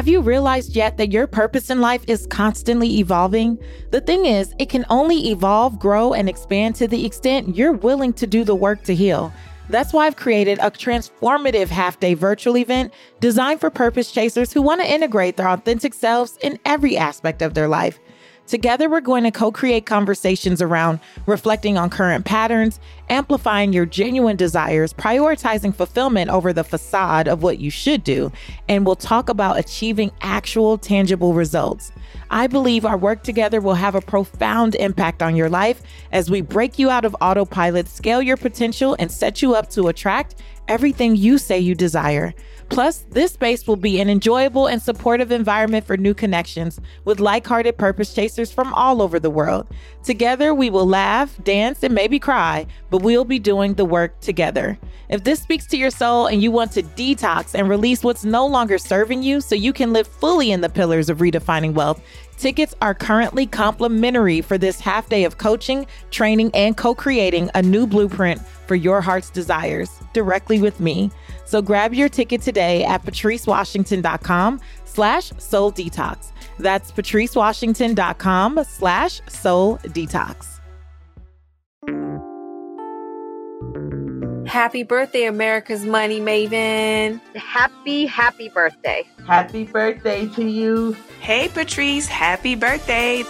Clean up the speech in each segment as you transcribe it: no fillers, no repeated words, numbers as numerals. Have you realized yet that your purpose in life is constantly evolving? The thing is, it can only evolve, grow, and expand to the extent you're willing to do the work to heal. That's why I've created a transformative half-day virtual event designed for purpose chasers who want to integrate their authentic selves in every aspect of their life. Together, we're going to co-create conversations around reflecting on current patterns, amplifying your genuine desires, prioritizing fulfillment over the facade of what you should do, and we'll talk about achieving actual tangible results. I believe our work together will have a profound impact on your life as we break you out of autopilot, scale your potential, and set you up to attract everything you say you desire. Plus, this space will be an enjoyable and supportive environment for new connections with like-hearted purpose chasers from all over the world. Together, we will laugh, dance, and maybe cry, but we'll be doing the work together. If this speaks to your soul and you want to detox and release what's no longer serving you so you can live fully in the pillars of redefining wealth, tickets are currently complimentary for this half day of coaching, training, and co-creating a new blueprint for your heart's desires directly with me. So grab your ticket today at PatriceWashington.com/soul detox. That's PatriceWashington.com/soul detox. Happy birthday, America's Money Maven. Happy birthday. Happy birthday to you. Hey, Patrice, happy birthday.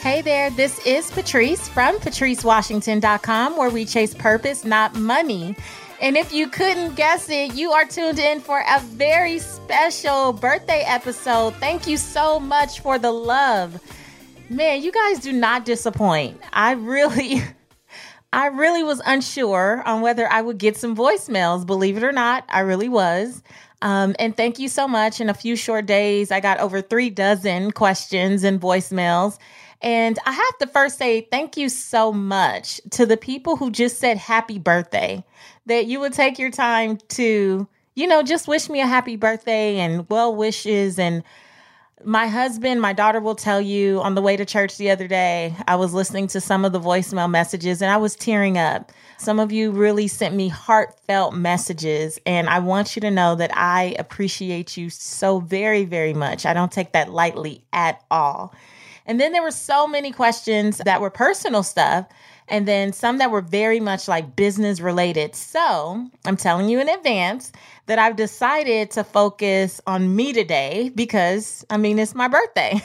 Hey there, this is Patrice from PatriceWashington.com, where we chase purpose, not money. And if you couldn't guess it, you are tuned in for a very special birthday episode. Thank you so much for the love. Man, you guys do not disappoint. I really was unsure on whether I would get some voicemails, believe it or not. I really was. And thank you so much. In a few short days, I got over 36 questions and voicemails. And I have to first say thank you so much to the people who just said happy birthday, that you would take your time to, just wish me a happy birthday and well wishes. And my husband, my daughter will tell you, on the way to church the other day, I was listening to some of the voicemail messages and I was tearing up. Some of you really sent me heartfelt messages, and I want you to know that I appreciate you so very, very much. I don't take that lightly at all. And then there were so many questions that were personal stuff, and then some that were very much like business related. So I'm telling you in advance that I've decided to focus on me today because, it's my birthday.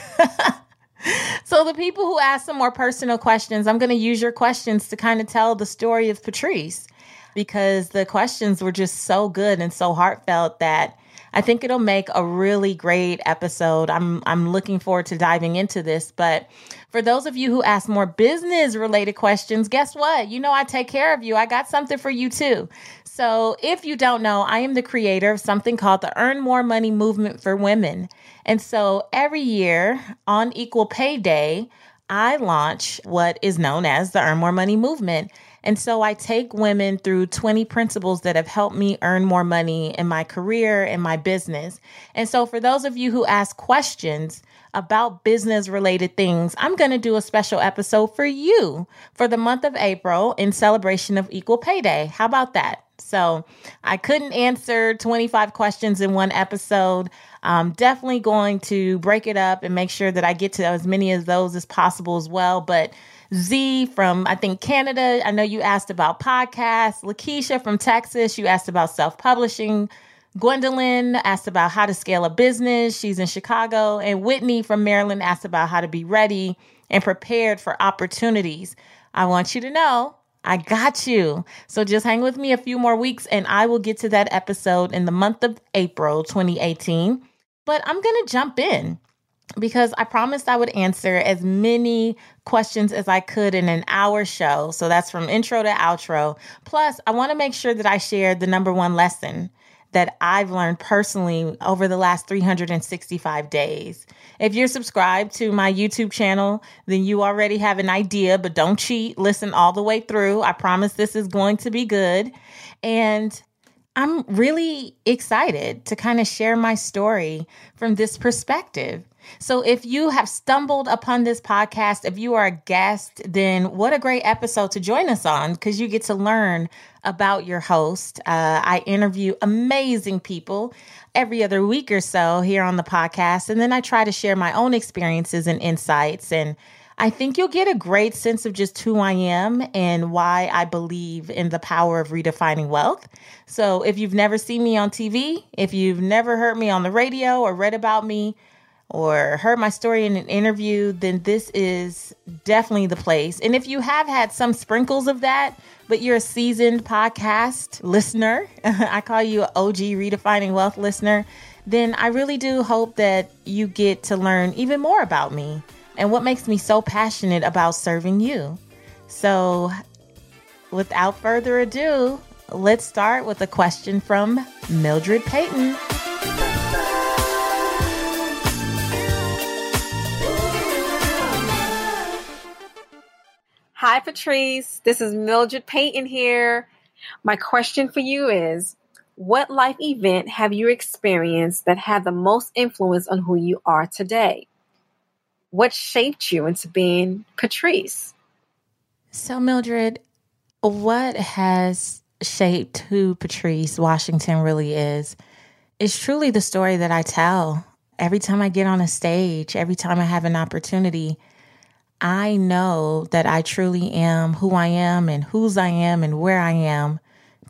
So the people who asked some more personal questions, I'm going to use your questions to kind of tell the story of Patrice, because the questions were just so good and so heartfelt that I think it'll make a really great episode. I'm looking forward to diving into this. But for those of you who ask more business-related questions, guess what? I take care of you. I got something for you too. So if you don't know, I am the creator of something called the Earn More Money Movement for Women. And so every year on Equal Pay Day, I launch what is known as the Earn More Money Movement. And so I take women through 20 principles that have helped me earn more money in my career and my business. And so for those of you who ask questions about business related things, I'm going to do a special episode for you for the month of April in celebration of Equal Pay Day. How about that? So I couldn't answer 25 questions in one episode. I'm definitely going to break it up and make sure that I get to as many of those as possible as well. But Z from, I think, Canada, I know you asked about podcasts. Lakeisha from Texas, you asked about self-publishing. Gwendolyn asked about how to scale a business. She's in Chicago. And Whitney from Maryland asked about how to be ready and prepared for opportunities. I want you to know I got you. So just hang with me a few more weeks and I will get to that episode in the month of April 2018. But I'm going to jump in, because I promised I would answer as many questions as I could in an hour show. So that's from intro to outro. Plus, I want to make sure that I share the number one lesson that I've learned personally over the last 365 days. If you're subscribed to my YouTube channel, then you already have an idea, but don't cheat. Listen all the way through. I promise this is going to be good. And I'm really excited to kind of share my story from this perspective. So if you have stumbled upon this podcast, if you are a guest, then what a great episode to join us on, because you get to learn about your host. I interview amazing people every other week or so here on the podcast, and then I try to share my own experiences and insights, and I think you'll get a great sense of just who I am and why I believe in the power of redefining wealth. So if you've never seen me on TV, if you've never heard me on the radio or read about me or heard my story in an interview, then this is definitely the place. And if you have had some sprinkles of that, but you're a seasoned podcast listener, I call you an OG Redefining Wealth listener, then I really do hope that you get to learn even more about me and what makes me so passionate about serving you. So without further ado, let's start with a question from Mildred Payton. Hi, Patrice. This is Mildred Payton here. My question for you is, what life event have you experienced that had the most influence on who you are today? What shaped you into being Patrice? So, Mildred, what has shaped who Patrice Washington really is truly the story that I tell. Every time I get on a stage, every time I have an opportunity, I know that I truly am who I am and whose I am and where I am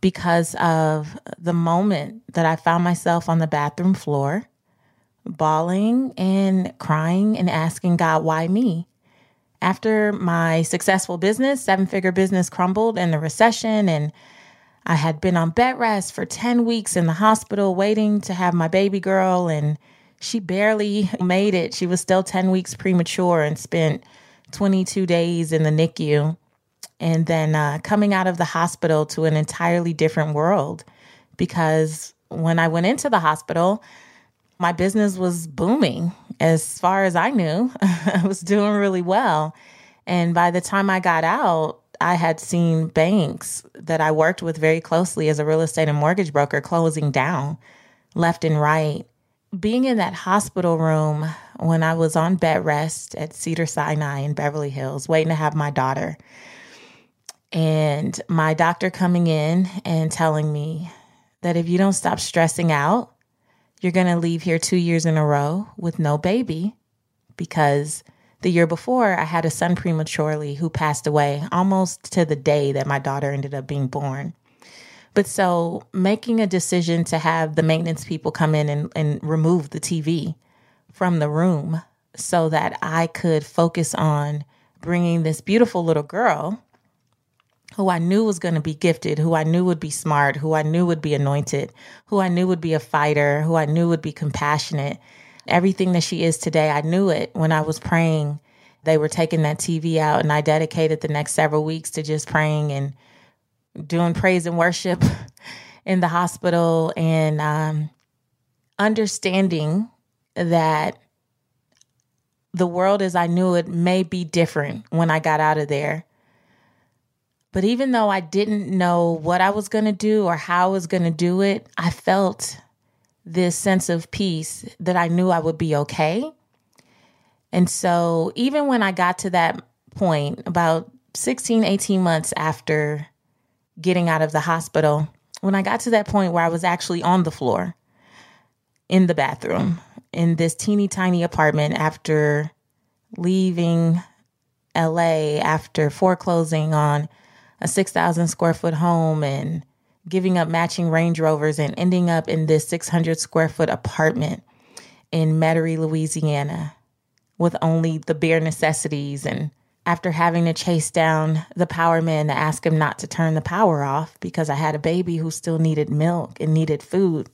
because of the moment that I found myself on the bathroom floor, bawling and crying and asking God, why me? After my successful business, seven-figure business crumbled in the recession, and I had been on bed rest for 10 weeks in the hospital waiting to have my baby girl, and she barely made it. She was still 10 weeks premature and spent 22 days in the NICU. And then coming out of the hospital to an entirely different world, because when I went into the hospital, my business was booming. As far as I knew, I was doing really well. And by the time I got out, I had seen banks that I worked with very closely as a real estate and mortgage broker closing down left and right. Being in that hospital room when I was on bed rest at Cedars-Sinai in Beverly Hills, waiting to have my daughter, and my doctor coming in and telling me that if you don't stop stressing out, you're going to leave here 2 years in a row with no baby, because the year before I had a son prematurely who passed away almost to the day that my daughter ended up being born. But so making a decision to have the maintenance people come in and remove the TV from the room so that I could focus on bringing this beautiful little girl who I knew was going to be gifted, who I knew would be smart, who I knew would be anointed, who I knew would be a fighter, who I knew would be compassionate. Everything that she is today, I knew it when I was praying. They were taking that TV out, and I dedicated the next several weeks to just praying and doing praise and worship in the hospital, and understanding that the world as I knew it may be different when I got out of there. But even though I didn't know what I was going to do or how I was going to do it, I felt this sense of peace that I knew I would be okay. And so even when I got to that point, about 16, 18 months after getting out of the hospital, when I got to that point where I was actually on the floor in the bathroom in this teeny tiny apartment after leaving LA, after foreclosing on a 6,000 square foot home and giving up matching Range Rovers and ending up in this 600 square foot apartment in Metairie, Louisiana, with only the bare necessities. And after having to chase down the power man to ask him not to turn the power off because I had a baby who still needed milk and needed food,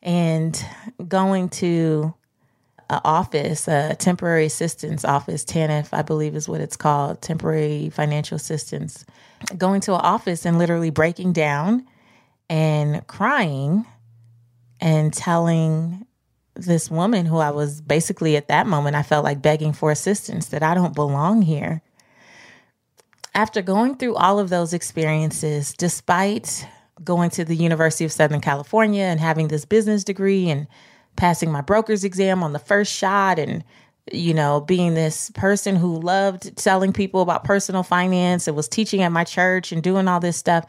and going to an office, a temporary assistance office, TANF, I believe is what it's called, temporary financial assistance, going to an office and literally breaking down and crying and telling this woman who I was basically at that moment, I felt like begging for assistance, that I don't belong here. After going through all of those experiences, despite going to the University of Southern California and having this business degree and passing my broker's exam on the first shot and, you know, being this person who loved telling people about personal finance and was teaching at my church and doing all this stuff.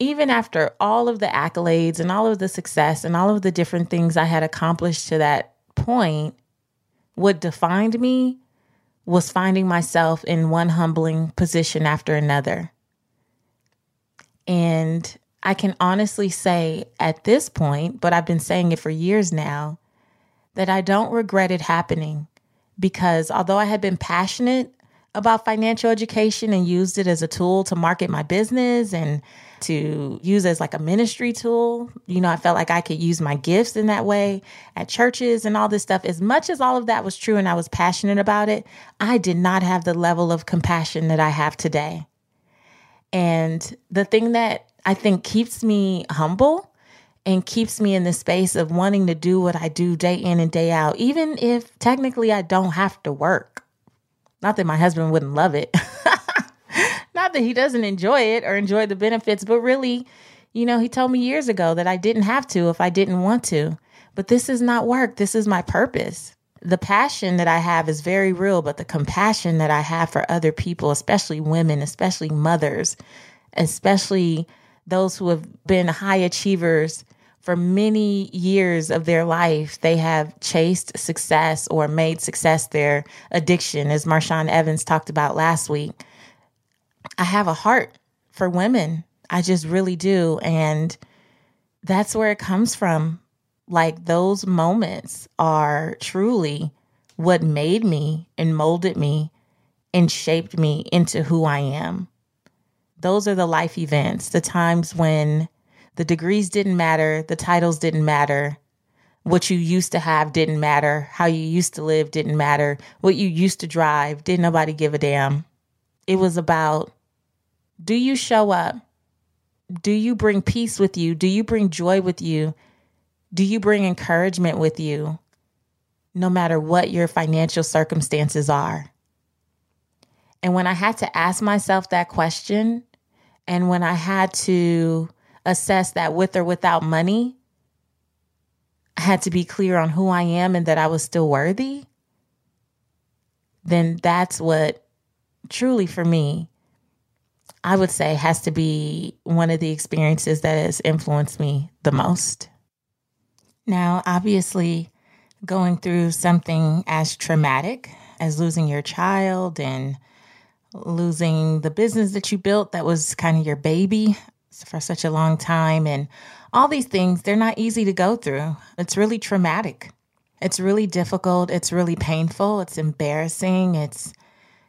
Even after all of the accolades and all of the success and all of the different things I had accomplished to that point, what defined me was finding myself in one humbling position after another. And I can honestly say at this point, but I've been saying it for years now, that I don't regret it happening, because although I had been passionate about financial education and used it as a tool to market my business and to use as like a ministry tool, you know, I felt like I could use my gifts in that way at churches and all this stuff. As much as all of that was true and I was passionate about it, I did not have the level of compassion that I have today. And the thing that I think keeps me humble and keeps me in the space of wanting to do what I do day in and day out, even if technically I don't have to work. Not that my husband wouldn't love it. Not that he doesn't enjoy it or enjoy the benefits, but really, you know, he told me years ago that I didn't have to if I didn't want to. But this is not work. This is my purpose. The passion that I have is very real, but the compassion that I have for other people, especially women, especially mothers, especially those who have been high achievers for many years of their life, they have chased success or made success their addiction, as Marshawn Evans talked about last week. I have a heart for women. I just really do. And that's where it comes from. Like, those moments are truly what made me and molded me and shaped me into who I am. Those are the life events, the times when the degrees didn't matter, the titles didn't matter, what you used to have didn't matter, how you used to live didn't matter, what you used to drive, didn't nobody give a damn. It was about, do you show up? Do you bring peace with you? Do you bring joy with you? Do you bring encouragement with you, no matter what your financial circumstances are? And when I had to ask myself that question, and when I had to assess that with or without money, I had to be clear on who I am and that I was still worthy, then that's what truly for me, I would say, has to be one of the experiences that has influenced me the most. Now, obviously, going through something as traumatic as losing your child and losing the business that you built that was kind of your baby for such a long time and all these things, they're not easy to go through. It's really traumatic. It's really difficult. It's really painful. It's embarrassing. It's,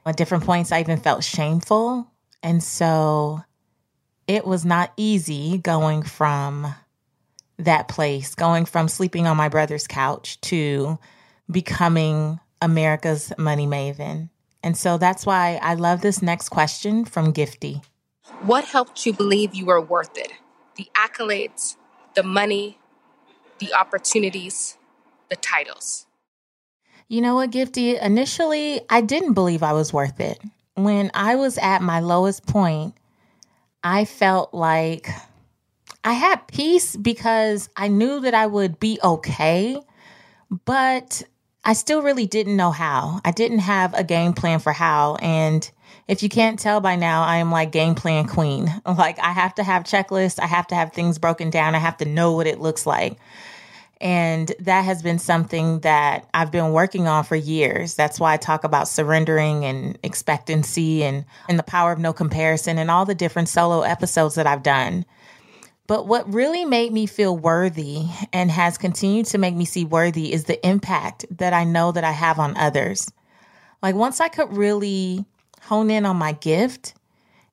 at different points, I even felt shameful. And so it was not easy going from that place, going from sleeping on my brother's couch to becoming America's money maven. And so that's why I love this next question from Gifty. What helped you believe you were worth it? The accolades, the money, the opportunities, the titles. You know what, Gifty? Initially, I didn't believe I was worth it. When I was at my lowest point, I felt like I had peace because I knew that I would be okay, but I still really didn't know how. I didn't have a game plan for how. And if you can't tell by now, I am like game plan queen. Like, I have to have checklists. I have to have things broken down. I have to know what it looks like. And that has been something that I've been working on for years. That's why I talk about surrendering and expectancy and the power of no comparison and all the different solo episodes that I've done. But what really made me feel worthy and has continued to make me see worthy is the impact that I know that I have on others. Like, once I could really hone in on my gift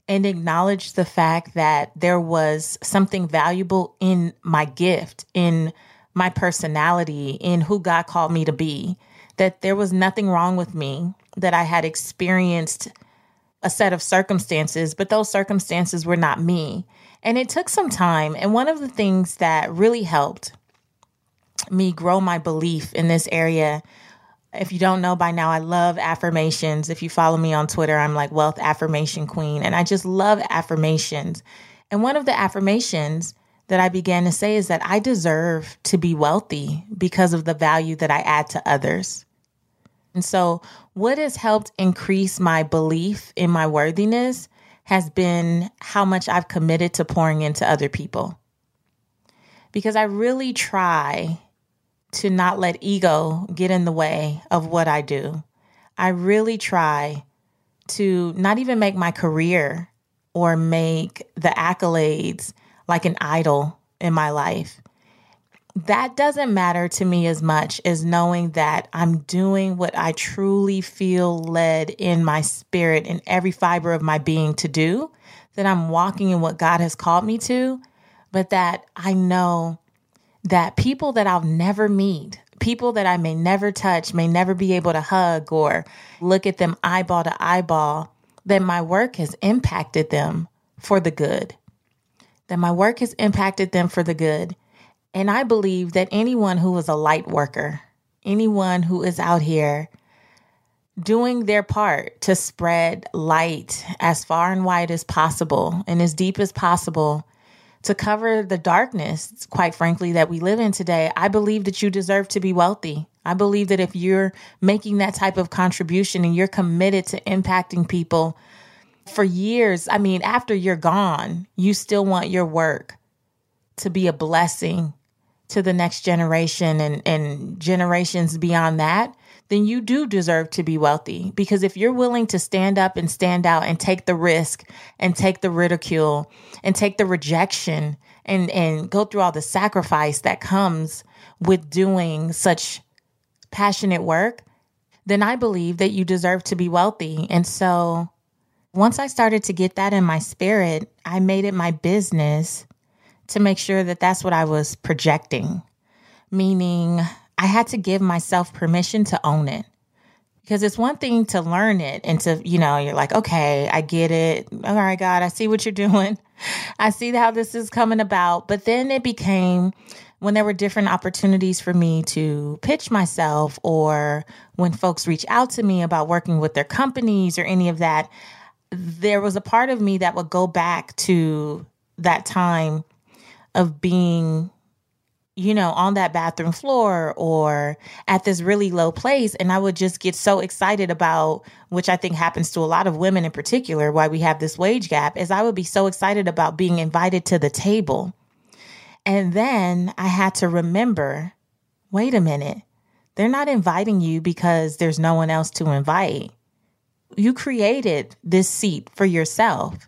and acknowledge the fact that there was something valuable in my gift, in my personality, in who God called me to be, that there was nothing wrong with me, that I had experienced a set of circumstances, but those circumstances were not me. And it took some time. And one of the things that really helped me grow my belief in this area, if you don't know by now, I love affirmations. If you follow me on Twitter, I'm like Wealth Affirmation Queen. And I just love affirmations. And one of the affirmations that I began to say is that I deserve to be wealthy because of the value that I add to others. And so what has helped increase my belief in my worthiness has been how much I've committed to pouring into other people. Because I really try to not let ego get in the way of what I do. I really try to not even make my career or make the accolades like an idol in my life. That doesn't matter to me as much as knowing that I'm doing what I truly feel led in my spirit and every fiber of my being to do, that I'm walking in what God has called me to, but that I know that people that I'll never meet, people that I may never touch, may never be able to hug or look at them eyeball to eyeball, that my work has impacted them for the good. And I believe that anyone who is a light worker, anyone who is out here doing their part to spread light as far and wide as possible and as deep as possible to cover the darkness, quite frankly, that we live in today, I believe that you deserve to be wealthy. I believe that if you're making that type of contribution and you're committed to impacting people for years, I mean, after you're gone, you still want your work to be a blessing to the next generation and generations beyond that, then you do deserve to be wealthy. Because if you're willing to stand up and stand out and take the risk and take the ridicule and take the rejection and go through all the sacrifice that comes with doing such passionate work, then I believe that you deserve to be wealthy. And so once I started to get that in my spirit, I made it my business to make sure that that's what I was projecting, meaning I had to give myself permission to own it. Because it's one thing to learn it and to, you know, you're like, okay, I get it. All right, God, I see what you're doing. I see how this is coming about. But then it became when there were different opportunities for me to pitch myself or when folks reach out to me about working with their companies or any of that, there was a part of me that would go back to that time of being, you know, on that bathroom floor or at this really low place. And I would just get so excited about, which I think happens to a lot of women in particular, why we have this wage gap, is I would be so excited about being invited to the table. And then I had to remember, wait a minute, they're not inviting you because there's no one else to invite. You created this seat for yourself.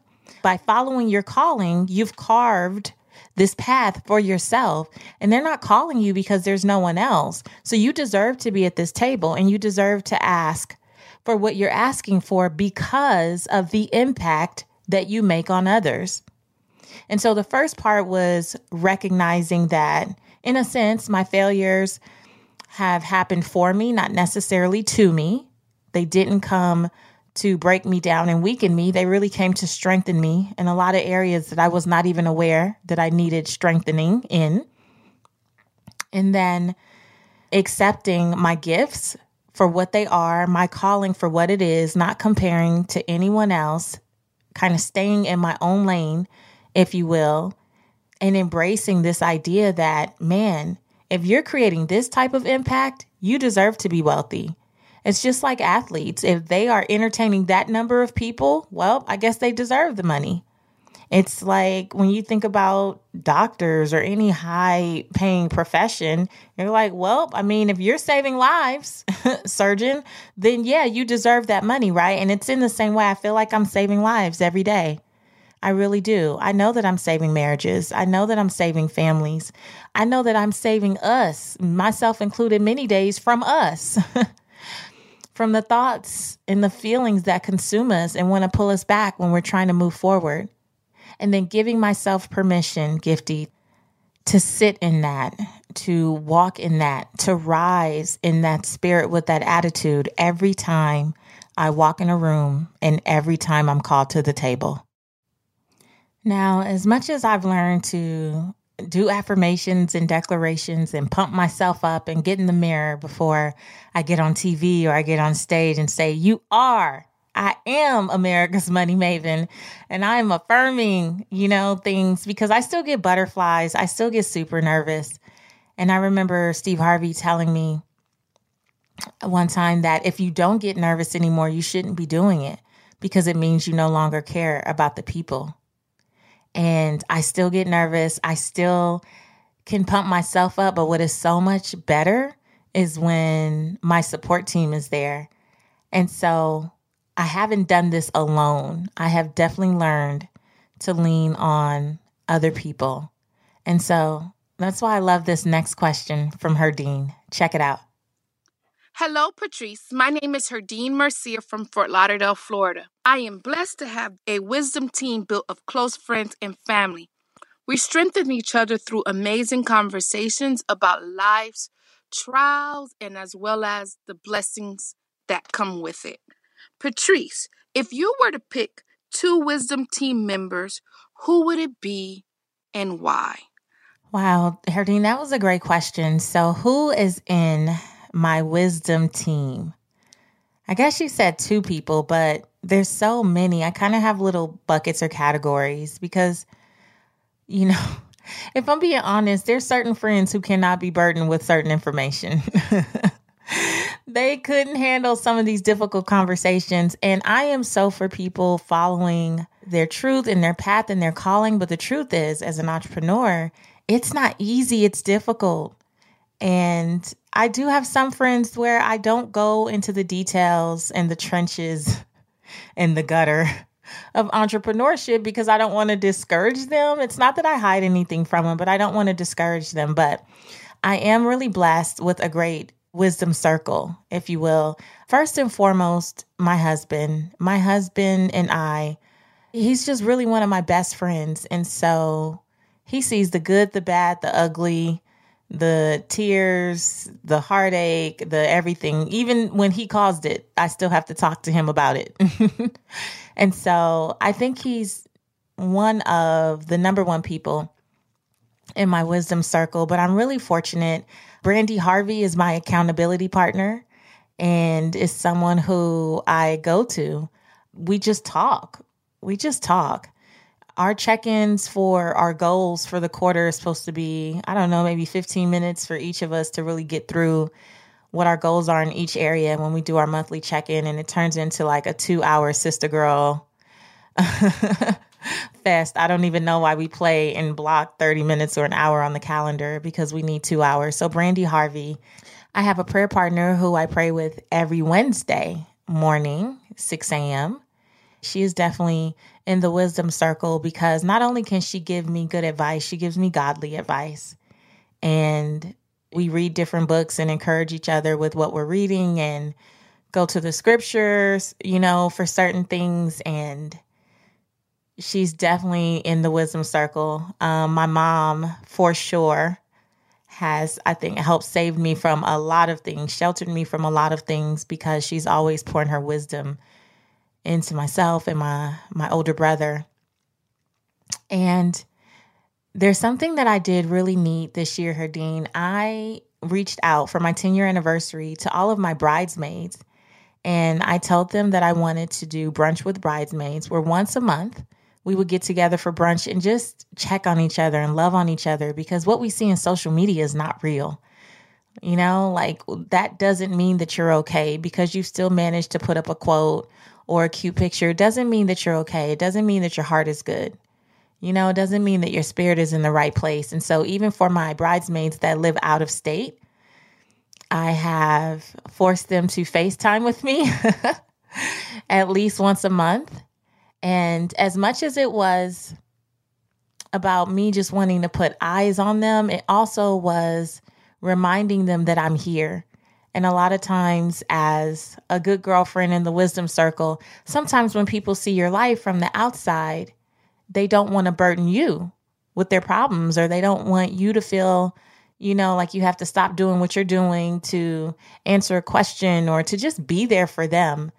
By following your calling, you've carved this path for yourself, and they're not calling you because there's no one else. So you deserve to be at this table and you deserve to ask for what you're asking for because of the impact that you make on others. And so the first part was recognizing that, in a sense, my failures have happened for me, not necessarily to me. They didn't come to break me down and weaken me. They really came to strengthen me in a lot of areas that I was not even aware that I needed strengthening in. And then accepting my gifts for what they are, my calling for what it is, not comparing to anyone else, kind of staying in my own lane, if you will, and embracing this idea that, man, if you're creating this type of impact, you deserve to be wealthy. It's just like athletes. If they are entertaining that number of people, well, I guess they deserve the money. It's like when you think about doctors or any high-paying profession, you're like, well, I mean, if you're saving lives, surgeon, then yeah, you deserve that money, right? And it's in the same way. I feel like I'm saving lives every day. I really do. I know that I'm saving marriages. I know that I'm saving families. I know that I'm saving us, myself included, many days from us. From the thoughts and the feelings that consume us and want to pull us back when we're trying to move forward. And then giving myself permission, Gifty, to sit in that, to walk in that, to rise in that spirit with that attitude every time I walk in a room and every time I'm called to the table. Now, as much as I've learned to do affirmations and declarations and pump myself up and get in the mirror before I get on TV or I get on stage and say, you are, I am America's money maven, and I am affirming, things, because I still get butterflies. I still get super nervous. And I remember Steve Harvey telling me one time that if you don't get nervous anymore, you shouldn't be doing it, because it means you no longer care about the people. And I still get nervous. I still can pump myself up. But what is so much better is when my support team is there. And so I haven't done this alone. I have definitely learned to lean on other people. And so that's why I love this next question from Herdeen. Check it out. Hello, Patrice. My name is Herdeen Mercier from Fort Lauderdale, Florida. I am blessed to have a wisdom team built of close friends and family. We strengthen each other through amazing conversations about life's trials and as well as the blessings that come with it. Patrice, if you were to pick two wisdom team members, who would it be and why? Wow, Herdeen, that was a great question. So who is in my wisdom team? I guess you said two people, but there's so many. I kind of have little buckets or categories because, if I'm being honest, there's certain friends who cannot be burdened with certain information. They couldn't handle some of these difficult conversations. And I am so for people following their truth and their path and their calling. But the truth is, as an entrepreneur, it's not easy. It's difficult. And I do have some friends where I don't go into the details and the trenches and the gutter of entrepreneurship because I don't want to discourage them. It's not that I hide anything from them, but I don't want to discourage them. But I am really blessed with a great wisdom circle, if you will. First and foremost, my husband and I, he's just really one of my best friends. And so he sees the good, the bad, the ugly, the tears, the heartache, the everything. Even when he caused it, I still have to talk to him about it. And so I think he's one of the number one people in my wisdom circle, but I'm really fortunate. Brandy Harvey is my accountability partner and is someone who I go to. We just talk. Our check-ins for our goals for the quarter is supposed to be, maybe 15 minutes for each of us to really get through what our goals are in each area when we do our monthly check-in. And it turns into like a 2-hour sister girl fest. I don't even know why we play and block 30 minutes or an hour on the calendar, because we need 2 hours. So Brandy Harvey, I have a prayer partner who I pray with every Wednesday morning, 6 a.m., She is definitely in the wisdom circle because not only can she give me good advice, she gives me godly advice. And we read different books and encourage each other with what we're reading and go to the scriptures, for certain things. And she's definitely in the wisdom circle. My mom, for sure, has, I think, helped save me from a lot of things, sheltered me from a lot of things, because she's always pouring her wisdom into myself and my older brother. And there's something that I did really neat this year, Herdeen. I reached out for my 10-year anniversary to all of my bridesmaids, and I told them that I wanted to do brunch with bridesmaids, where once a month we would get together for brunch and just check on each other and love on each other, because what we see in social media is not real. That doesn't mean that you're okay because you still managed to put up a quote or a cute picture. It doesn't mean that you're okay. It doesn't mean that your heart is good. It doesn't mean that your spirit is in the right place. And so even for my bridesmaids that live out of state, I have forced them to FaceTime with me at least once a month. And as much as it was about me just wanting to put eyes on them, it also was reminding them that I'm here. And a lot of times, as a good girlfriend in the wisdom circle, sometimes when people see your life from the outside, they don't want to burden you with their problems, or they don't want you to feel, like you have to stop doing what you're doing to answer a question or to just be there for them.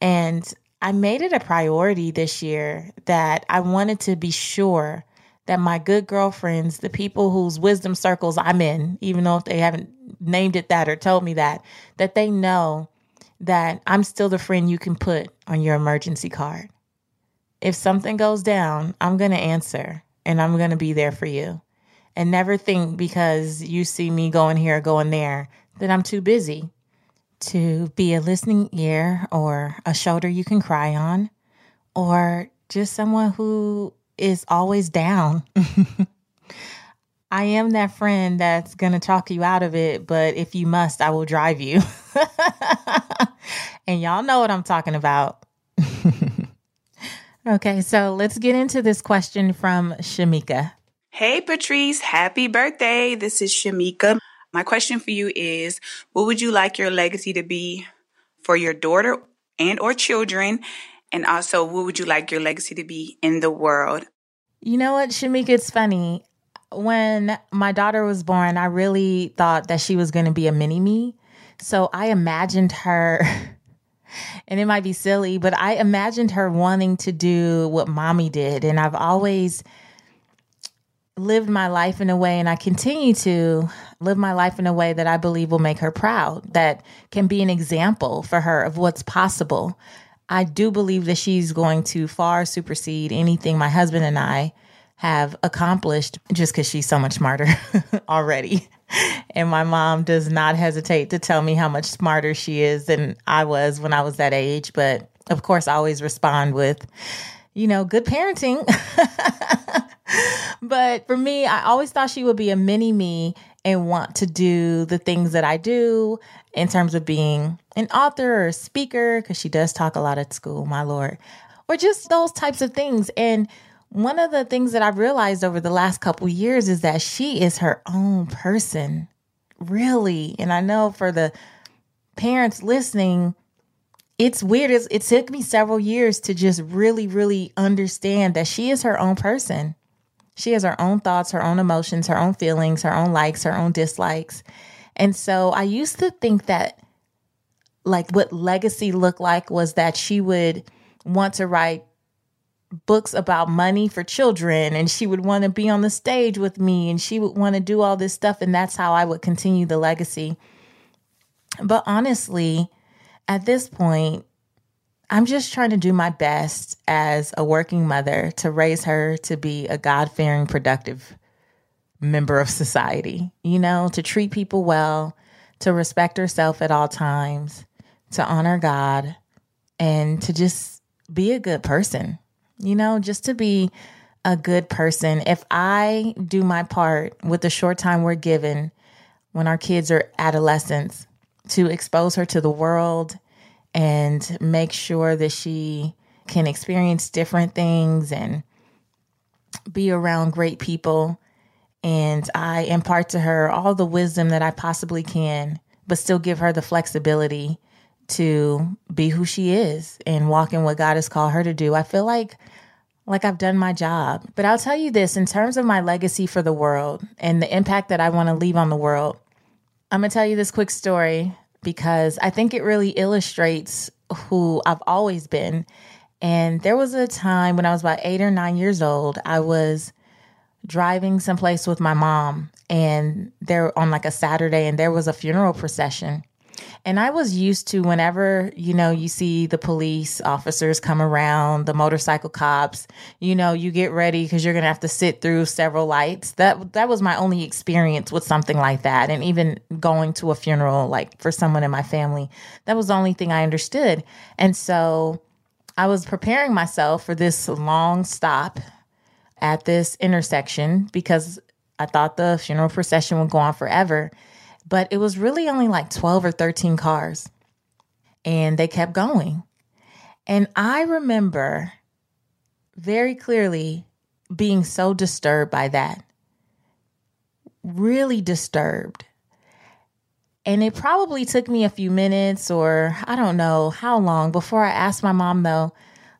And I made it a priority this year that I wanted to be sure that my good girlfriends, the people whose wisdom circles I'm in, even though if they haven't named it that or told me that, that they know that I'm still the friend you can put on your emergency card. If something goes down, I'm going to answer and I'm going to be there for you. And never think because you see me going here or going there that I'm too busy to be a listening ear or a shoulder you can cry on or just someone who is always down. I am that friend that's going to talk you out of it, but if you must, I will drive you. And y'all know what I'm talking about. Okay, so let's get into this question from Shamika. Hey, Patrice, happy birthday. This is Shamika. My question for you is, what would you like your legacy to be for your daughter and or children? And also, what would you like your legacy to be in the world? You know what, Shamika, it's funny. When my daughter was born, I really thought that she was going to be a mini me. So I imagined her, and it might be silly, but I imagined her wanting to do what mommy did. And I've always lived my life in a way, and I continue to live my life in a way that I believe will make her proud, that can be an example for her of what's possible. I do believe that she's going to far supersede anything my husband and I have accomplished just because she's so much smarter already. And my mom does not hesitate to tell me how much smarter she is than I was when I was that age. But of course, I always respond with, you know, good parenting. But for me, I always thought she would be a mini me and want to do the things that I do in terms of being an author or a speaker, because she does talk a lot at school, my Lord, or just those types of things. And one of the things that I've realized over the last couple of years is that she is her own person, really. And I know for the parents listening, it's weird. It took me several years to just really, really understand that she is her own person. She has her own thoughts, her own emotions, her own feelings, her own likes, her own dislikes. And so I used to think that like what legacy looked like was that she would want to write books about money for children, and she would want to be on the stage with me, and she would want to do all this stuff, and that's how I would continue the legacy. But honestly, at this point, I'm just trying to do my best as a working mother to raise her to be a God-fearing, productive member of society, you know, to treat people well, to respect herself at all times, to honor God, and to just be a good person. You know, just to be a good person. If I do my part with the short time we're given when our kids are adolescents to expose her to the world and make sure that she can experience different things and be around great people, and I impart to her all the wisdom that I possibly can, but still give her the flexibility to be who she is and walk in what God has called her to do, I feel like I've done my job. But I'll tell you this, in terms of my legacy for the world and the impact that I want to leave on the world, I'm going to tell you this quick story because I think it really illustrates who I've always been. And there was a time when I was about 8 or 9 years old, I was driving someplace with my mom, and they're on like a Saturday, and there was a funeral procession. And I was used to whenever, you know, you see the police officers come around, the motorcycle cops, you know, you get ready because you're going to have to sit through several lights. That was my only experience with something like that. And even going to a funeral, like for someone in my family, that was the only thing I understood. And so I was preparing myself for this long stop at this intersection because I thought the funeral procession would go on forever. But it was really only like 12 or 13 cars, and they kept going. And I remember very clearly being so disturbed by that, really disturbed. And it probably took me a few minutes or I don't know how long before I asked my mom, though,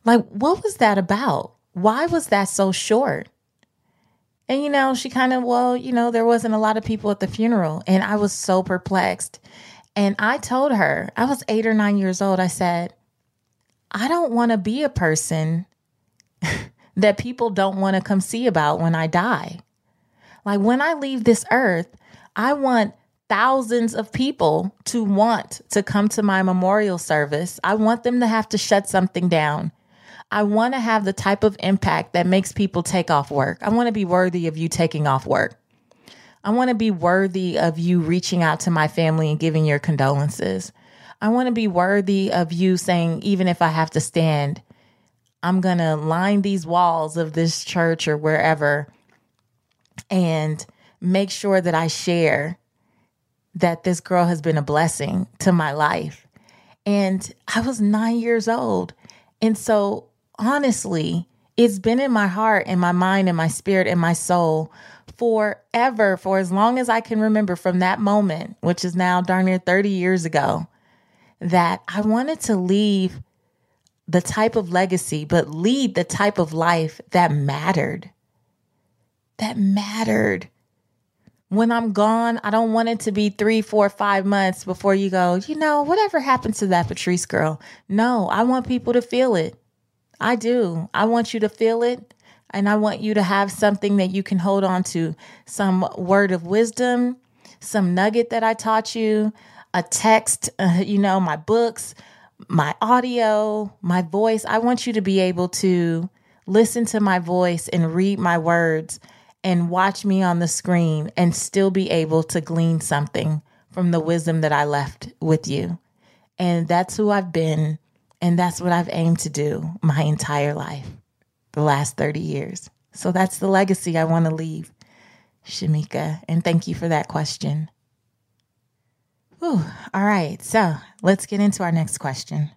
like, what was that about? Why was that so short? And, you know, she kind of, well, you know, there wasn't a lot of people at the funeral. And I was so perplexed. And I told her, I was 8 or 9 years old. I said, I don't want to be a person that people don't want to come see about when I die. Like when I leave this earth, I want thousands of people to want to come to my memorial service. I want them to have to shut something down. I want to have the type of impact that makes people take off work. I want to be worthy of you taking off work. I want to be worthy of you reaching out to my family and giving your condolences. I want to be worthy of you saying, even if I have to stand, I'm going to line these walls of this church or wherever and make sure that I share that this girl has been a blessing to my life. And I was 9 years old. And so honestly, it's been in my heart and my mind and my spirit and my soul forever, for as long as I can remember from that moment, which is now darn near 30 years ago, that I wanted to leave the type of legacy, but lead the type of life that mattered. That mattered. When I'm gone, I don't want it to be 3, 4, 5 months before you go, you know, whatever happened to that Patrice girl. No, I want people to feel it. I do. I want you to feel it. And I want you to have something that you can hold on to, some word of wisdom, some nugget that I taught you, a text, my books, my audio, my voice. I want you to be able to listen to my voice and read my words and watch me on the screen and still be able to glean something from the wisdom that I left with you. And that's who I've been. And that's what I've aimed to do my entire life, the last 30 years. So that's the legacy I want to leave, Shamika. And thank you for that question. Whew. All right. So let's get into our next question.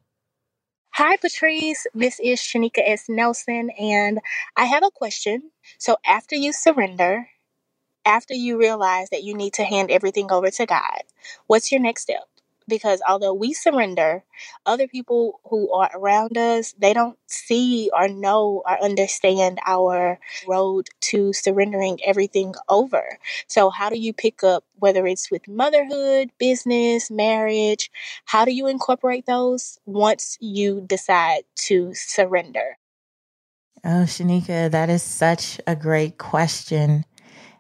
Hi, Patrice. This is Shanika S. Nelson, and I have a question. So after you surrender, after you realize that you need to hand everything over to God, what's your next step? Because although we surrender, other people who are around us, they don't see or know or understand our road to surrendering everything over. So how do you pick up, whether it's with motherhood, business, marriage, how do you incorporate those once you decide to surrender? Oh, Shanika, that is such a great question.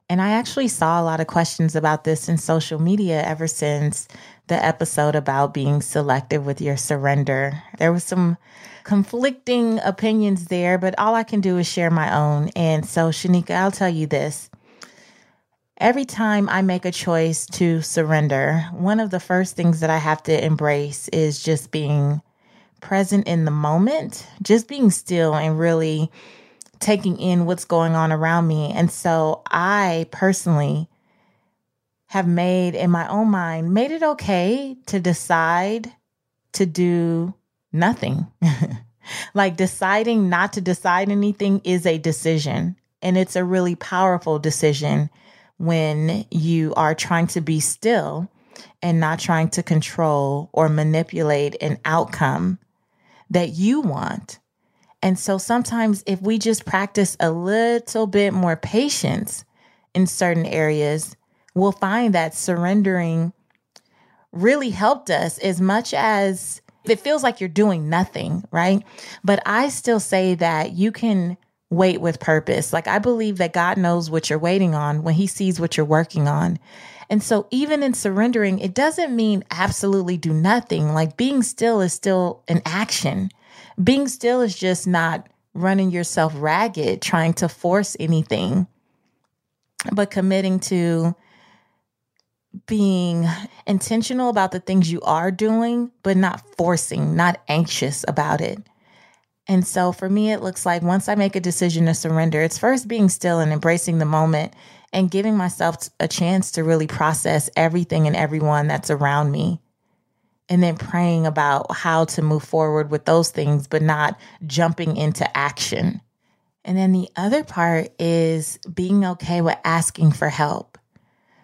And I actually saw a lot of questions about this in social media ever since the episode about being selective with your surrender. There was some conflicting opinions there, but all I can do is share my own. And so, Shanika, I'll tell you this. Every time I make a choice to surrender, one of the first things that I have to embrace is just being present in the moment, just being still and really taking in what's going on around me. And so I personally have made in my own mind, made it okay to decide to do nothing. Like deciding not to decide anything is a decision. And it's a really powerful decision when you are trying to be still and not trying to control or manipulate an outcome that you want. And so sometimes if we just practice a little bit more patience in certain areas, we'll find that surrendering really helped us as much as it feels like you're doing nothing, right? But I still say that you can wait with purpose. Like I believe that God knows what you're waiting on when he sees what you're working on. And so even in surrendering, it doesn't mean absolutely do nothing. Like being still is still an action. Being still is just not running yourself ragged, trying to force anything, but committing to being intentional about the things you are doing, but not forcing, not anxious about it. And so for me, it looks like once I make a decision to surrender, it's first being still and embracing the moment and giving myself a chance to really process everything and everyone that's around me. And then praying about how to move forward with those things, but not jumping into action. And then the other part is being okay with asking for help.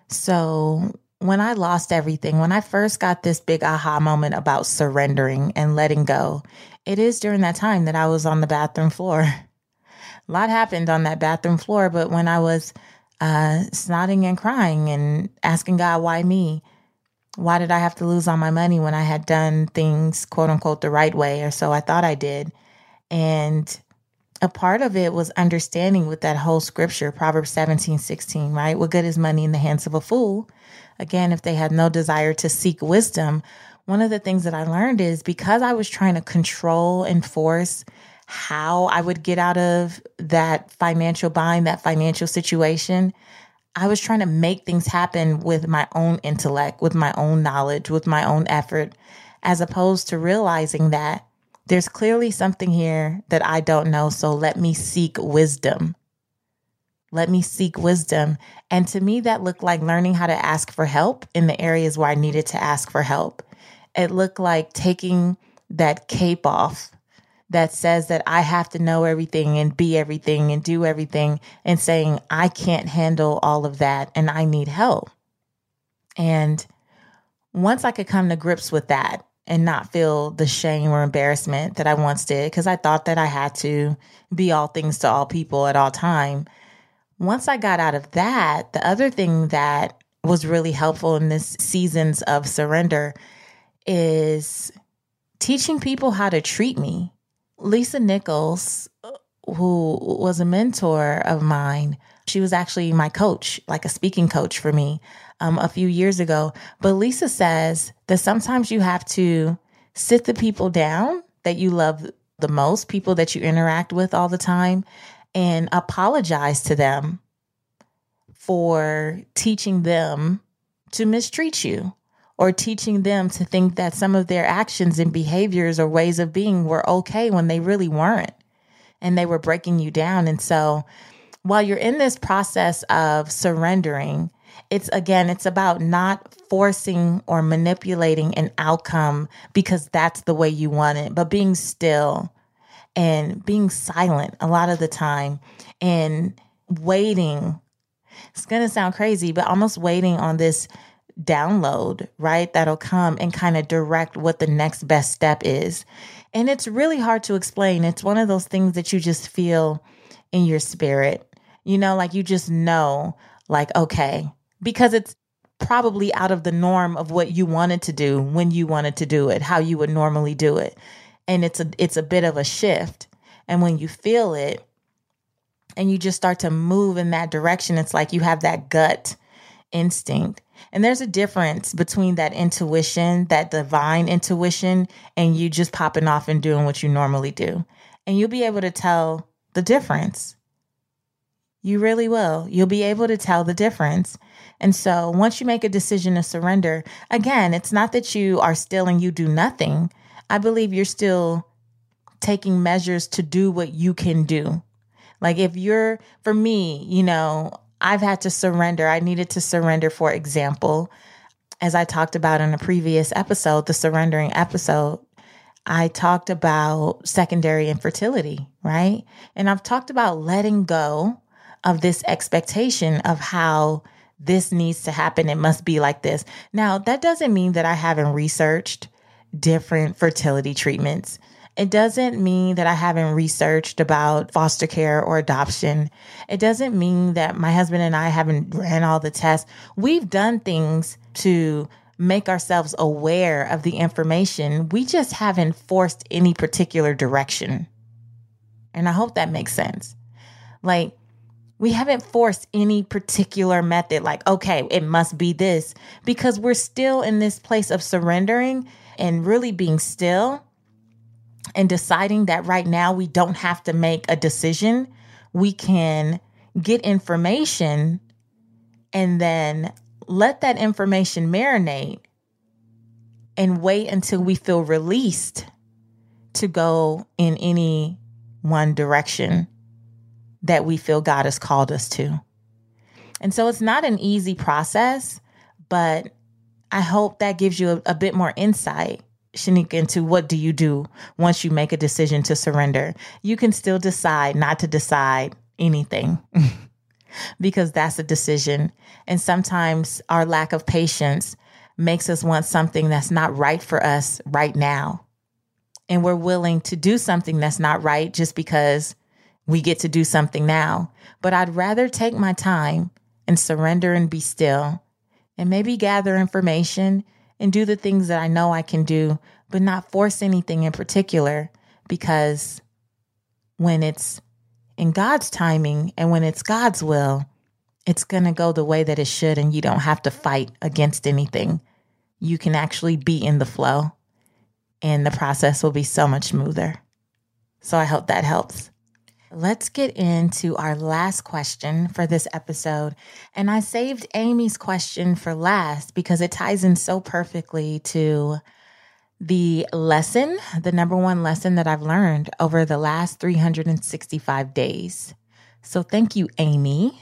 So when I lost everything, when I first got this big aha moment about surrendering and letting go, it is during that time that I was on the bathroom floor. A lot happened on that bathroom floor, but when I was snotting and crying and asking God, why me? Why did I have to lose all my money when I had done things, quote unquote, the right way? Or so I thought I did. And a part of it was understanding with that whole scripture, Proverbs 17:16, right? What good is money in the hands of a fool? Again, if they had no desire to seek wisdom. One of the things that I learned is because I was trying to control and force how I would get out of that financial bind, that financial situation, I was trying to make things happen with my own intellect, with my own knowledge, with my own effort, as opposed to realizing that there's clearly something here that I don't know, so let me seek wisdom. Let me seek wisdom. And to me, that looked like learning how to ask for help in the areas where I needed to ask for help. It looked like taking that cape off that says that I have to know everything and be everything and do everything and saying, I can't handle all of that and I need help. And once I could come to grips with that, and not feel the shame or embarrassment that I once did, because I thought that I had to be all things to all people at all time. Once I got out of that, the other thing that was really helpful in this seasons of surrender is teaching people how to treat me. Lisa Nichols, who was a mentor of mine, she was actually my coach, like a speaking coach for me a few years ago. But Lisa says that sometimes you have to sit the people down that you love the most, people that you interact with all the time, and apologize to them for teaching them to mistreat you or teaching them to think that some of their actions and behaviors or ways of being were okay when they really weren't and they were breaking you down. And so while you're in this process of surrendering, it's about not forcing or manipulating an outcome because that's the way you want it, but being still and being silent a lot of the time and waiting. It's going to sound crazy, but almost waiting on this download, right? That'll come and kind of direct what the next best step is. And it's really hard to explain. It's one of those things that you just feel in your spirit, you know, like you just know, like, okay, because it's probably out of the norm of what you wanted to do, when you wanted to do it, how you would normally do it. And it's a bit of a shift. And when you feel it and you just start to move in that direction, it's like you have that gut instinct. And there's a difference between that intuition, that divine intuition, and you just popping off and doing what you normally do. And you'll be able to tell the difference. You really will. You'll be able to tell the difference. And so once you make a decision to surrender, again, it's not that you are still and you do nothing. I believe you're still taking measures to do what you can do. Like for me, you know, I've had to surrender. I needed to surrender, for example, as I talked about in a previous episode, the surrendering episode, I talked about secondary infertility, right? And I've talked about letting go of this expectation of how this needs to happen. It must be like this. Now, that doesn't mean that I haven't researched different fertility treatments. It doesn't mean that I haven't researched about foster care or adoption. It doesn't mean that my husband and I haven't ran all the tests. We've done things to make ourselves aware of the information. We just haven't forced any particular direction. And I hope that makes sense. Like, we haven't forced any particular method, like, okay, it must be this, because we're still in this place of surrendering and really being still and deciding that right now we don't have to make a decision. We can get information and then let that information marinate and wait until we feel released to go in any one direction that we feel God has called us to. And so it's not an easy process, but I hope that gives you a bit more insight, Shanique, into what do you do once you make a decision to surrender. You can still decide not to decide anything because that's a decision. And sometimes our lack of patience makes us want something that's not right for us right now. And we're willing to do something that's not right just because we get to do something now, but I'd rather take my time and surrender and be still and maybe gather information and do the things that I know I can do, but not force anything in particular, because when it's in God's timing and when it's God's will, it's going to go the way that it should, and you don't have to fight against anything. You can actually be in the flow, and the process will be so much smoother. So I hope that helps. Let's get into our last question for this episode. And I saved Amy's question for last because it ties in so perfectly to the lesson, the number one lesson that I've learned over the last 365 days. So thank you, Amy.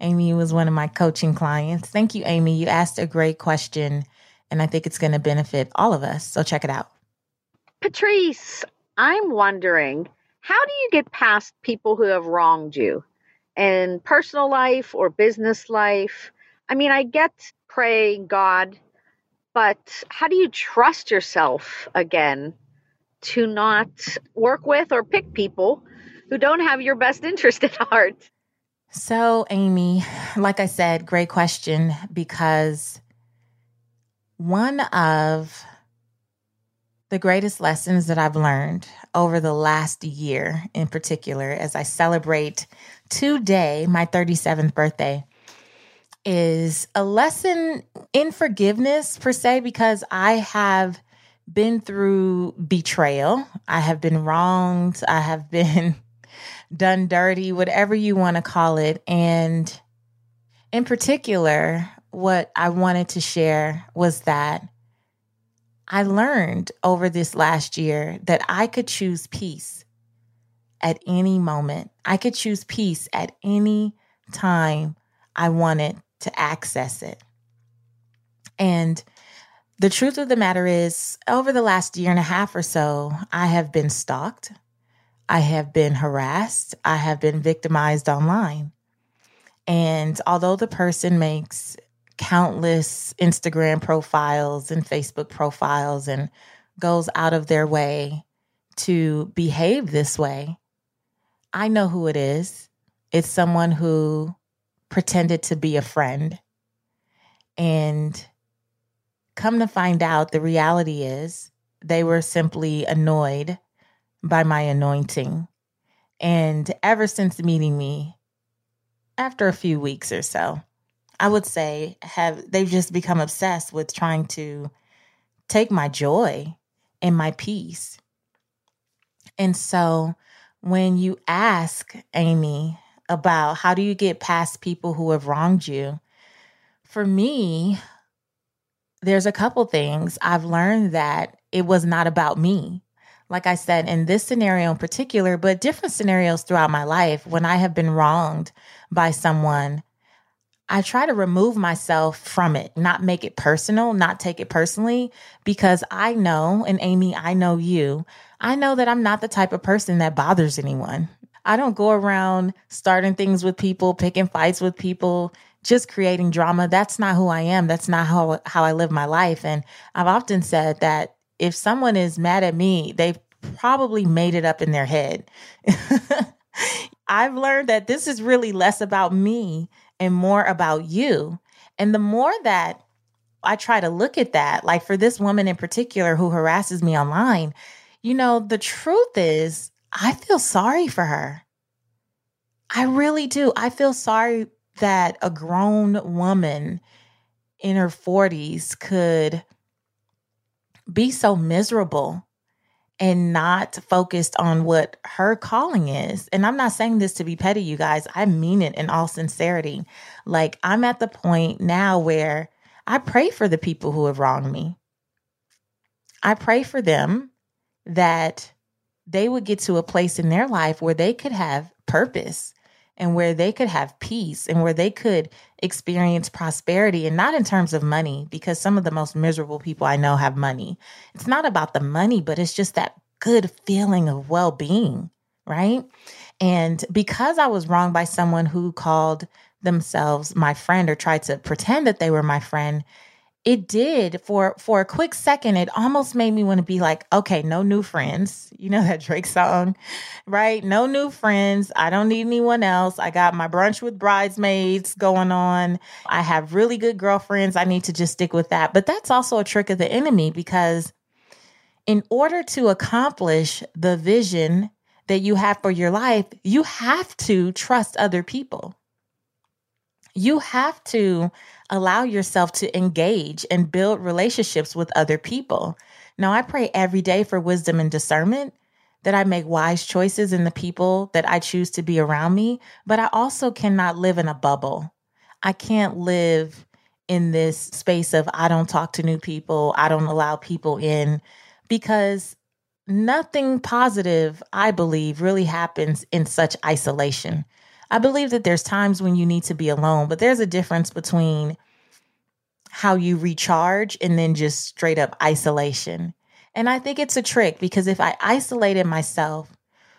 Amy was one of my coaching clients. Thank you, Amy. You asked a great question, and I think it's going to benefit all of us. So check it out. Patrice, I'm wondering, how do you get past people who have wronged you in personal life or business life? I mean, I get praying God, but how do you trust yourself again to not work with or pick people who don't have your best interest at heart? So, Amy, like I said, great question, because one of the greatest lessons that I've learned over the last year in particular, as I celebrate today, my 37th birthday, is a lesson in forgiveness per se, because I have been through betrayal. I have been wronged. I have been done dirty, whatever you want to call it. And in particular, what I wanted to share was that I learned over this last year that I could choose peace at any moment. I could choose peace at any time I wanted to access it. And the truth of the matter is, over the last year and a half or so, I have been stalked. I have been harassed. I have been victimized online. And although the person makes countless Instagram profiles and Facebook profiles and goes out of their way to behave this way, I know who it is. It's someone who pretended to be a friend. And come to find out, the reality is they were simply annoyed by my anointing. And ever since meeting me, after a few weeks or so, I would say they've just become obsessed with trying to take my joy and my peace. And so when you ask, Amy, about how do you get past people who have wronged you, for me, there's a couple things. I've learned that it was not about me. Like I said, in this scenario in particular, but different scenarios throughout my life, when I have been wronged by someone, I try to remove myself from it, not make it personal, not take it personally, because I know, and Amy, I know you, I know that I'm not the type of person that bothers anyone. I don't go around starting things with people, picking fights with people, just creating drama. That's not who I am. That's not how I live my life. And I've often said that if someone is mad at me, they've probably made it up in their head. I've learned that this is really less about me and more about you. And the more that I try to look at that, like for this woman in particular who harasses me online, you know, the truth is I feel sorry for her. I really do. I feel sorry that a grown woman in her 40s could be so miserable and not focused on what her calling is. And I'm not saying this to be petty, you guys. I mean it in all sincerity. Like, I'm at the point now where I pray for the people who have wronged me. I pray for them that they would get to a place in their life where they could have purpose and where they could have peace and where they could experience prosperity, and not in terms of money, because some of the most miserable people I know have money. It's not about the money, but it's just that good feeling of well-being, right? And because I was wronged by someone who called themselves my friend or tried to pretend that they were my friend, it did, for a quick second, it almost made me want to be like, okay, no new friends. You know that Drake song, right? No new friends. I don't need anyone else. I got my brunch with bridesmaids going on. I have really good girlfriends. I need to just stick with that. But that's also a trick of the enemy, because in order to accomplish the vision that you have for your life, you have to trust other people. You have to allow yourself to engage and build relationships with other people. Now, I pray every day for wisdom and discernment, that I make wise choices in the people that I choose to be around me, but I also cannot live in a bubble. I can't live in this space of I don't talk to new people, I don't allow people in, because nothing positive, I believe, really happens in such isolation. I believe that there's times when you need to be alone, but there's a difference between how you recharge and then just straight up isolation. And I think it's a trick, because if I isolated myself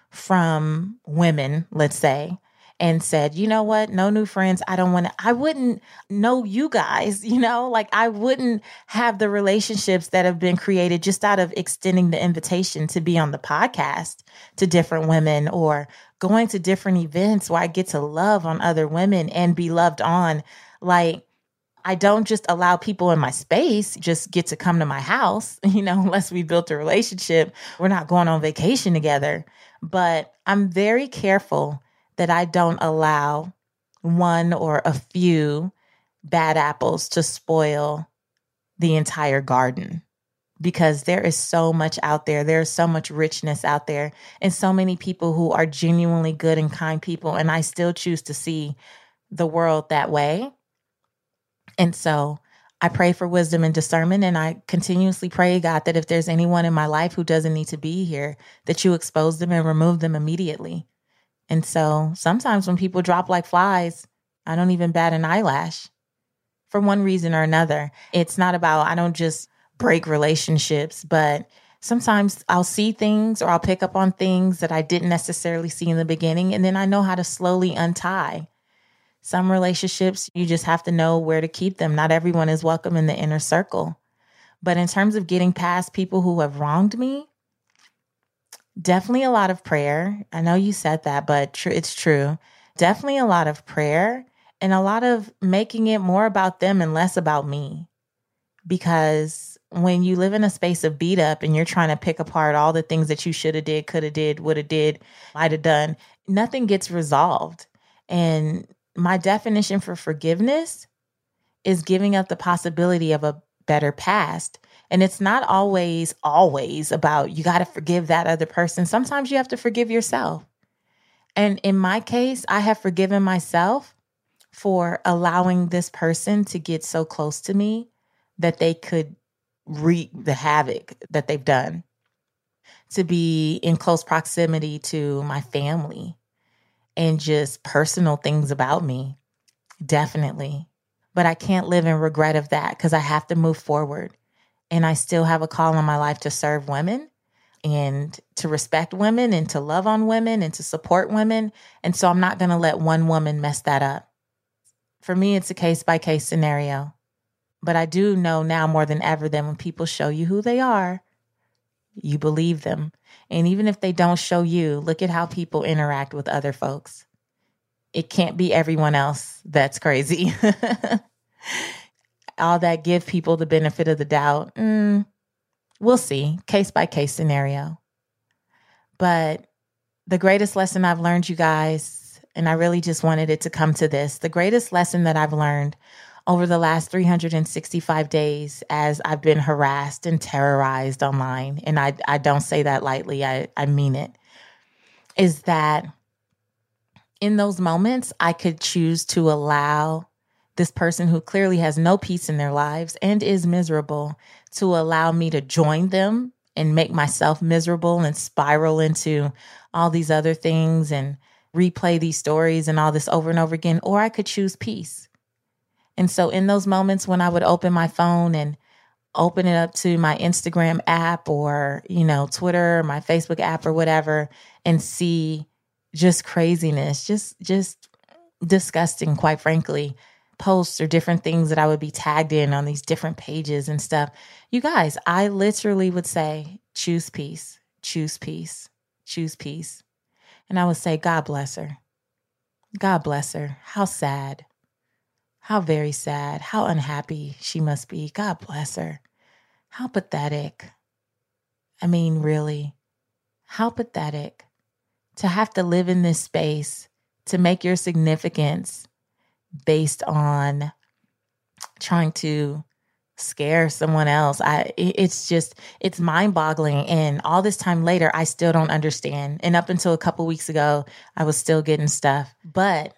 from women, let's say, and said, you know what, no new friends, I wouldn't know you guys, I wouldn't have the relationships that have been created just out of extending the invitation to be on the podcast to different women, or going to different events where I get to love on other women and be loved on. Like, I don't just allow people in my space just get to come to my house, unless we built a relationship. We're not going on vacation together. But I'm very careful that I don't allow one or a few bad apples to spoil the entire garden, because there is so much out there. There is so much richness out there, and so many people who are genuinely good and kind people. And I still choose to see the world that way. And so I pray for wisdom and discernment, and I continuously pray, God, that if there's anyone in my life who doesn't need to be here, that you expose them and remove them immediately. And so sometimes when people drop like flies, I don't even bat an eyelash for one reason or another. It's not about, I don't just break relationships, but sometimes I'll see things, or I'll pick up on things that I didn't necessarily see in the beginning, and then I know how to slowly untie. Some relationships, you just have to know where to keep them. Not everyone is welcome in the inner circle. But in terms of getting past people who have wronged me, definitely a lot of prayer. I know you said that, but it's true. Definitely a lot of prayer, and a lot of making it more about them and less about me. Because when you live in a space of beat up and you're trying to pick apart all the things that you should have did, could have did, would have did, might have done, nothing gets resolved. And my definition for forgiveness is giving up the possibility of a better past. And it's not always about you got to forgive that other person. Sometimes you have to forgive yourself. And in my case, I have forgiven myself for allowing this person to get so close to me that they could wreak the havoc that they've done, to be in close proximity to my family and just personal things about me, definitely. But I can't live in regret of that, because I have to move forward. And I still have a call in my life to serve women, and to respect women, and to love on women, and to support women. And so I'm not going to let one woman mess that up. For me, it's a case-by-case scenario. But I do know now more than ever that when people show you who they are, you believe them. And even if they don't show you, look at how people interact with other folks. It can't be everyone else that's crazy. All that give people the benefit of the doubt. We'll see. Case by case scenario. But the greatest lesson I've learned, you guys, and I really just wanted it to come to this, the greatest lesson that I've learned over the last 365 days, as I've been harassed and terrorized online, and I don't say that lightly, I mean it, is that in those moments, I could choose to allow this person who clearly has no peace in their lives and is miserable to allow me to join them and make myself miserable and spiral into all these other things and replay these stories and all this over and over again, or I could choose peace. And so in those moments when I would open my phone and open it up to my Instagram app, or, Twitter, or my Facebook app or whatever, and see just craziness, just disgusting, quite frankly, posts or different things that I would be tagged in on these different pages and stuff. You guys, I literally would say, choose peace, choose peace, choose peace. And I would say, God bless her. God bless her. How sad. How very sad, how unhappy she must be. God bless her. How pathetic. I mean, really, how pathetic. to have to live in this space, to make your significance based on trying to scare someone else. It's mind boggling. And all this time later, I still don't understand. And up until a couple weeks ago, I was still getting stuff, but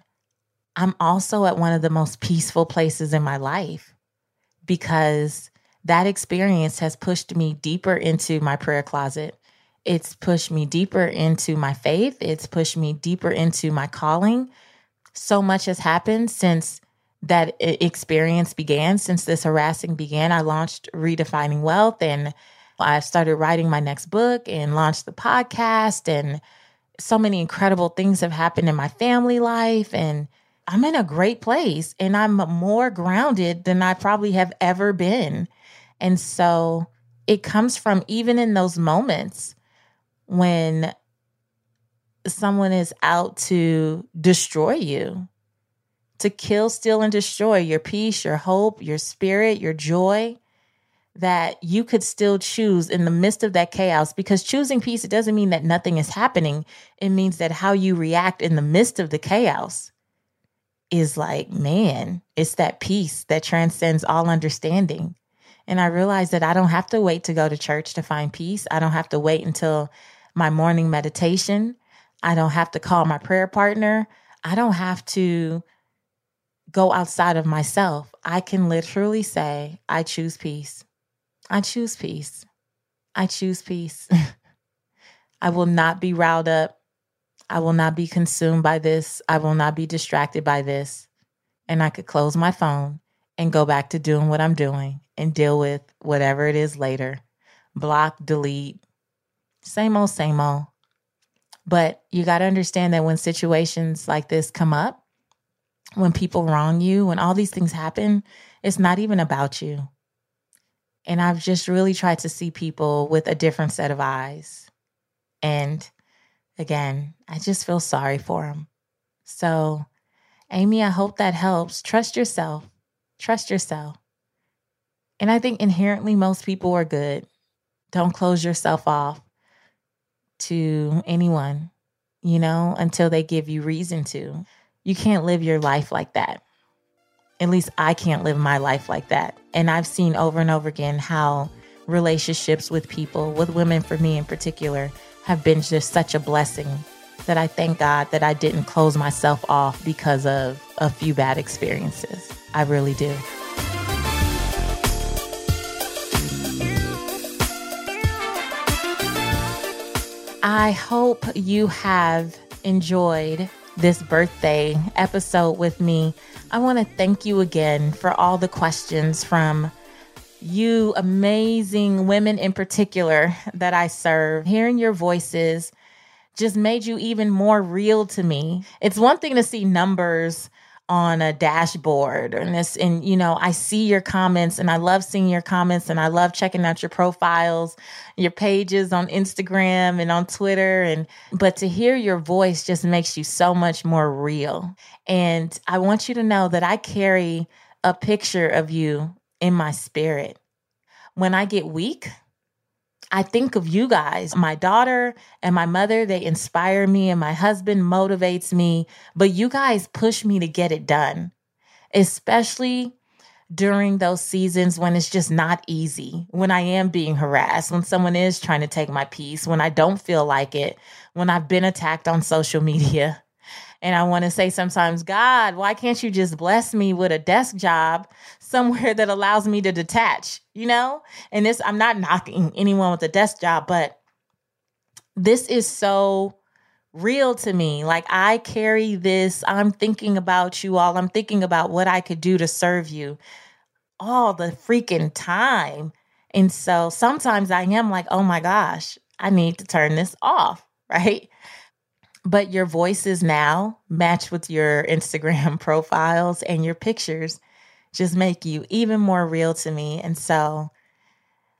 I'm also at one of the most peaceful places in my life because that experience has pushed me deeper into my prayer closet. It's pushed me deeper into my faith. It's pushed me deeper into my calling. So much has happened since that experience began, since this harassing began. I launched Redefining Wealth, and I started writing my next book and launched the podcast, and so many incredible things have happened in my family life, and I'm in a great place, and I'm more grounded than I probably have ever been. And so it comes from even in those moments when someone is out to destroy you, to kill, steal, and destroy your peace, your hope, your spirit, your joy, that you could still choose in the midst of that chaos. Because choosing peace, it doesn't mean that nothing is happening. It means that how you react in the midst of the chaos is like, man, it's that peace that transcends all understanding. And I realized that I don't have to wait to go to church to find peace. I don't have to wait until my morning meditation. I don't have to call my prayer partner. I don't have to go outside of myself. I can literally say, I choose peace. I choose peace. I choose peace. I will not be riled up. I will not be consumed by this. I will not be distracted by this. And I could close my phone and go back to doing what I'm doing and deal with whatever it is later. Block, delete, same old, same old. But you got to understand that when situations like this come up, when people wrong you, when all these things happen, it's not even about you. And I've just really tried to see people with a different set of eyes. And again, I just feel sorry for them. So, Amy, I hope that helps. Trust yourself. Trust yourself. And I think inherently most people are good. Don't close yourself off to anyone, you know, until they give you reason to. You can't live your life like that. At least I can't live my life like that. And I've seen over and over again how relationships with people, with women for me in particular, have been just such a blessing that I thank God that I didn't close myself off because of a few bad experiences. I really do. I hope you have enjoyed this birthday episode with me. I want to thank you again for all the questions from you amazing women in particular that I serve. Hearing your voices just made you even more real to me. It's one thing to see numbers on a dashboard and you know, I see your comments, and I love seeing your comments, and I love checking out your profiles, your pages on Instagram and on Twitter, but to hear your voice just makes you so much more real. And I want you to know that I carry a picture of you in my spirit. When I get weak, I think of you guys. My daughter and my mother, they inspire me, and my husband motivates me, but you guys push me to get it done, especially during those seasons when it's just not easy, when I am being harassed, when someone is trying to take my peace, when I don't feel like it, when I've been attacked on social media. And I want to say sometimes, God, why can't you just bless me with a desk job somewhere that allows me to detach, you know? And this, I'm not knocking anyone with a desk job, but this is so real to me. Like, I carry this, I'm thinking about you all. I'm thinking about what I could do to serve you all the freaking time. And so sometimes I am like, oh my gosh, I need to turn this off, right? But your voices now match with your Instagram profiles, and your pictures just make you even more real to me. And so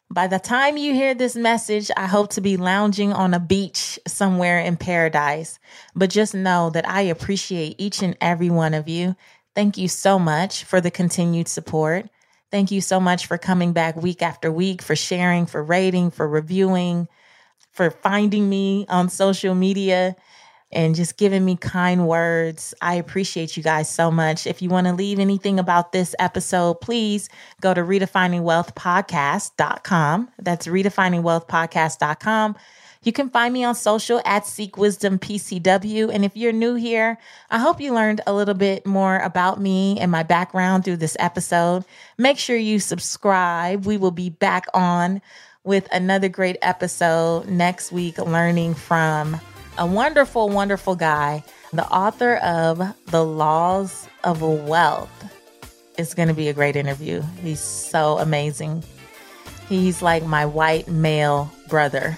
by the time you hear this message, I hope to be lounging on a beach somewhere in paradise. But just know that I appreciate each and every one of you. Thank you so much for the continued support. Thank you so much for coming back week after week, for sharing, for rating, for reviewing, for finding me on social media. and just giving me kind words. I appreciate you guys so much. If you want to leave anything about this episode, please go to redefiningwealthpodcast.com. That's redefiningwealthpodcast.com. You can find me on social at SeekWisdomPCW. And if you're new here, I hope you learned a little bit more about me and my background through this episode. Make sure you subscribe. We will be back on with another great episode next week, learning from a wonderful, wonderful guy, the author of The Laws of Wealth. It's going to be a great interview. He's so amazing. He's like my white male brother.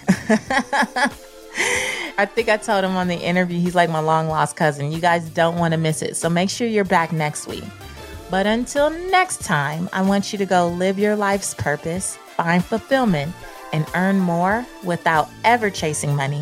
I think I told him on the interview, he's like my long lost cousin. You guys don't want to miss it. So make sure you're back next week. But until next time, I want you to go live your life's purpose, find fulfillment, and earn more without ever chasing money.